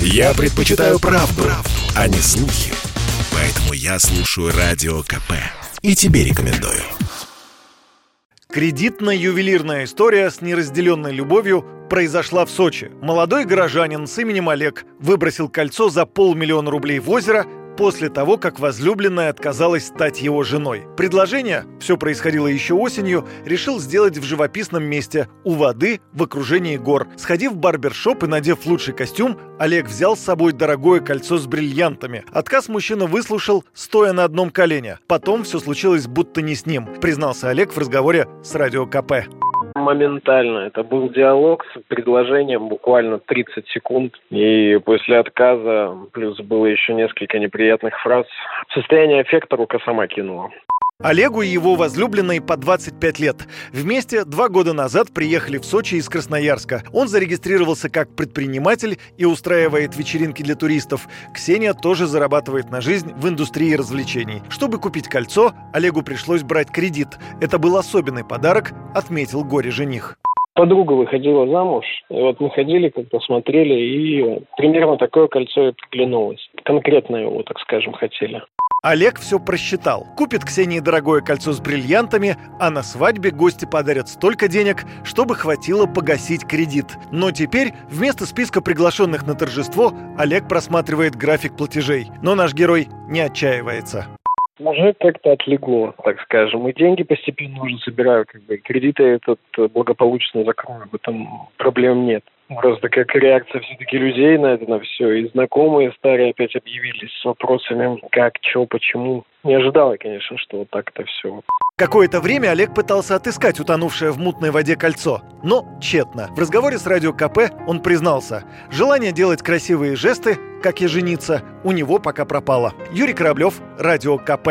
Я предпочитаю правду, а не слухи. Поэтому я слушаю Радио КП. И тебе рекомендую. Кредитно-ювелирная история с неразделенной любовью произошла в Сочи. Молодой горожанин с именем Олег выбросил кольцо за 500 000 рублей в озеро после того, как возлюбленная отказалась стать его женой. Предложение, все происходило еще осенью, решил сделать в живописном месте, у воды, в окружении гор. Сходив в барбершоп и надев лучший костюм, Олег взял с собой дорогое кольцо с бриллиантами. Отказ мужчина выслушал, стоя на одном колене. Потом все случилось будто не с ним, признался Олег в разговоре с Радио КП. Моментально. Это был диалог с предложением, буквально 30 секунд. И после отказа, плюс было еще несколько неприятных фраз, состояние эффекта рука сама кинула. Олегу и его возлюбленной по 25 лет. Вместе 2 года назад приехали в Сочи из Красноярска. Он зарегистрировался как предприниматель и устраивает вечеринки для туристов. Ксения тоже зарабатывает на жизнь в индустрии развлечений. Чтобы купить кольцо, Олегу пришлось брать кредит. Это был особенный подарок, отметил горе-жених. Подруга выходила замуж, и вот мы ходили, как-то смотрели, и примерно такое кольцо и приглянулось. Конкретно его, так скажем, хотели. Олег все просчитал. Купит Ксении дорогое кольцо с бриллиантами, а на свадьбе гости подарят столько денег, чтобы хватило погасить кредит. Но теперь вместо списка приглашенных на торжество Олег просматривает график платежей. Но наш герой не отчаивается. Уже как-то отлегло, так скажем. И деньги постепенно уже собираю. Кредиты этот благополучно закрою. В этом проблем нет. Просто как реакция все-таки людей на это, на все. И знакомые старые опять объявились с вопросами «как, что, почему». Не ожидал я, конечно, что вот так это все. Какое-то время Олег пытался отыскать утонувшее в мутной воде кольцо, но тщетно. В разговоре с Радио КП он признался: желание делать красивые жесты, как и жениться, у него пока пропало. Юрий Кораблев, Радио КП.